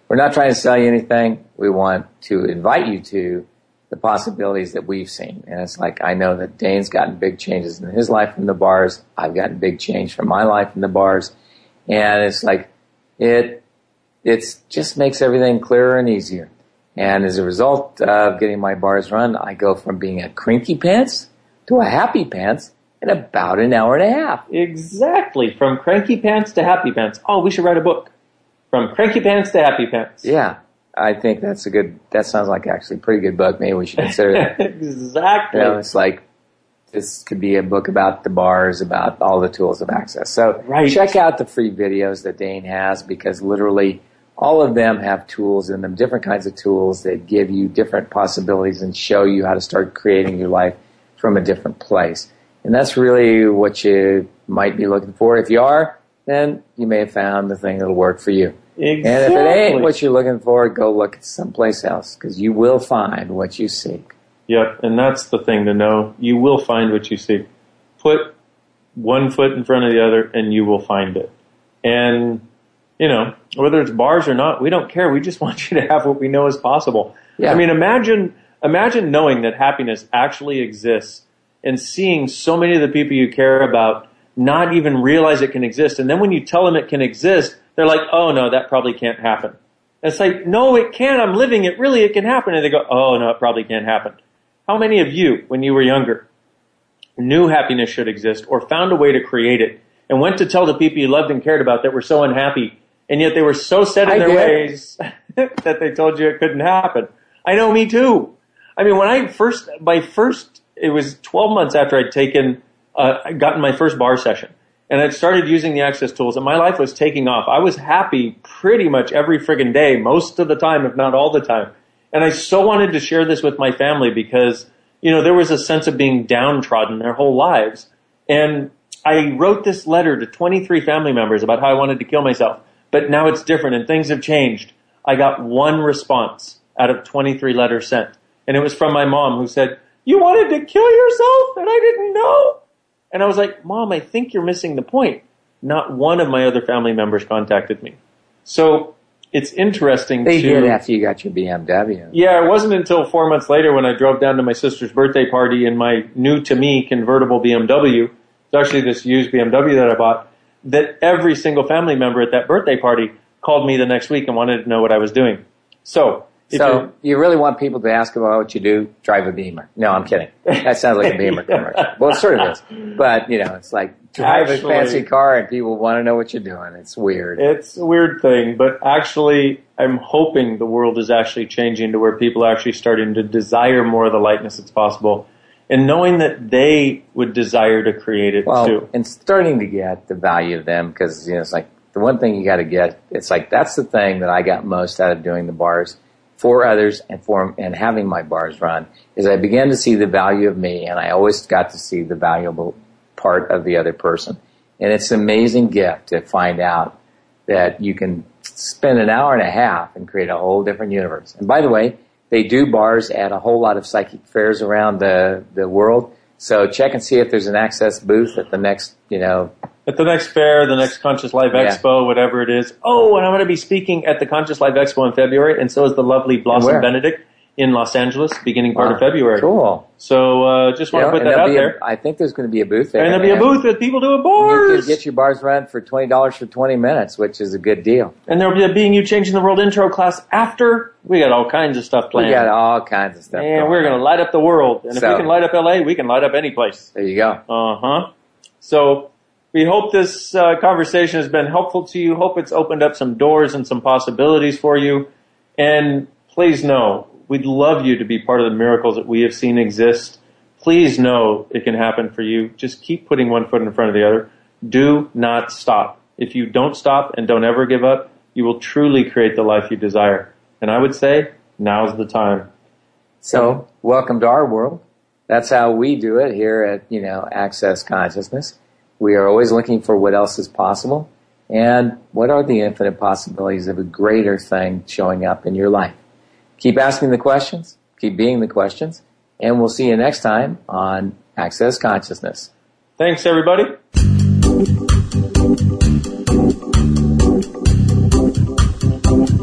We're not trying to sell you anything. We want to invite you to the possibilities that we've seen. And it's like, I know that Dain's gotten big changes in his life from the bars. I've gotten big change from my life in the bars. And it's like, it's just makes everything clearer and easier. And as a result of getting my bars run, I go from being a cranky pants to a happy pants in about an hour and a half. Exactly. From cranky pants to happy pants. Oh, we should write a book. From cranky pants to happy pants. Yeah. I think that sounds like actually a pretty good book. Maybe we should consider that. Exactly. You know, it's like, this could be a book about the bars, about all the tools of access. So Check out the free videos that Dain has, because literally all of them have tools in them, different kinds of tools that give you different possibilities and show you how to start creating your life from a different place. And that's really what you might be looking for. If you are, then you may have found the thing that'll work for you. Exactly. And if it ain't what you're looking for, go look someplace else, because you will find what you seek. Yep, and that's the thing to know. You will find what you seek. Put one foot in front of the other, and you will find it. And, you know, whether it's bars or not, we don't care. We just want you to have what we know is possible. Yeah. I mean, imagine knowing that happiness actually exists and seeing so many of the people you care about not even realize it can exist. And then when you tell them it can exist, they're like, oh, no, that probably can't happen. It's like, no, it can. I'm living it. Really, it can happen. And they go, oh, no, it probably can't happen. How many of you, when you were younger, knew happiness should exist or found a way to create it and went to tell the people you loved and cared about that were so unhappy, and yet they were so set in their ways that they told you it couldn't happen? I know, me too. I mean, when I it was 12 months after I'd gotten my first bar session. And I'd started using the access tools, and my life was taking off. I was happy pretty much every friggin' day, most of the time, if not all the time. And I so wanted to share this with my family because, you know, there was a sense of being downtrodden their whole lives. And I wrote this letter to 23 family members about how I wanted to kill myself, but now it's different and things have changed. I got one response out of 23 letters sent, and it was from my mom, who said, "You wanted to kill yourself and I didn't know?" And I was like, "Mom, I think you're missing the point." Not one of my other family members contacted me. So it's interesting. They did after you got your BMW. Yeah, it wasn't until 4 months later when I drove down to my sister's birthday party in my new-to-me convertible BMW. It's actually this used BMW that I bought, that every single family member at that birthday party called me the next week and wanted to know what I was doing. So you really want people to ask about what you do? Drive a Beamer. No, I'm kidding. That sounds like a Beamer commercial. Well, it sort of is. But, it's like drive a fancy car and people want to know what you're doing. It's weird. It's a weird thing. But actually, I'm hoping the world is actually changing to where people are actually starting to desire more of the lightness that's possible, and knowing that they would desire to create it too. And starting to get the value of them, because, it's like the one thing you got to get. It's like that's the thing that I got most out of doing the bars for others and having my bars run, is I began to see the value of me, and I always got to see the valuable part of the other person. And it's an amazing gift to find out that you can spend an hour and a half and create a whole different universe. And by the way, they do bars at a whole lot of psychic fairs around the world. So check and see if there's an Access booth at the next, at the next fair, the next Conscious Life Expo, whatever it is. Oh, and I'm going to be speaking at the Conscious Life Expo in February, and so is the lovely Blossom Benedict in Los Angeles, beginning part of February. Cool. So just want to put that out there. I think there's going to be a booth there. And there'll be a booth with people doing bars. You can get your bars run for $20 for 20 minutes, which is a good deal. And there'll be a Being You, Changing the World intro class after. We got all kinds of stuff planned. And we're going to light up the world. And if we can light up LA, we can light up any place. There you go. Uh-huh. So we hope this conversation has been helpful to you. Hope it's opened up some doors and some possibilities for you. And please know, we'd love you to be part of the miracles that we have seen exist. Please know it can happen for you. Just keep putting one foot in front of the other. Do not stop. If you don't stop and don't ever give up, you will truly create the life you desire. And I would say, now's the time. So, welcome to our world. That's how we do it here at, Access Consciousness. We are always looking for what else is possible and what are the infinite possibilities of a greater thing showing up in your life. Keep asking the questions, keep being the questions, and we'll see you next time on Access Consciousness. Thanks, everybody.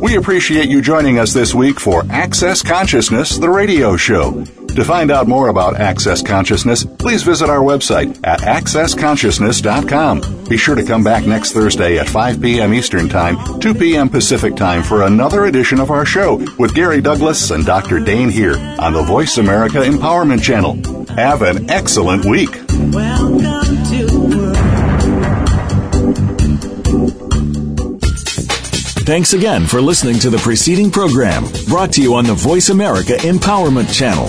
We appreciate you joining us this week for Access Consciousness, the radio show. To find out more about Access Consciousness, please visit our website at accessconsciousness.com. Be sure to come back next Thursday at 5 p.m. Eastern Time, 2 p.m. Pacific Time for another edition of our show with Gary Douglas and Dr. Dain Heer on the Voice America Empowerment Channel. Have an excellent week. Welcome Thanks again for listening to the preceding program brought to you on the Voice America Empowerment Channel.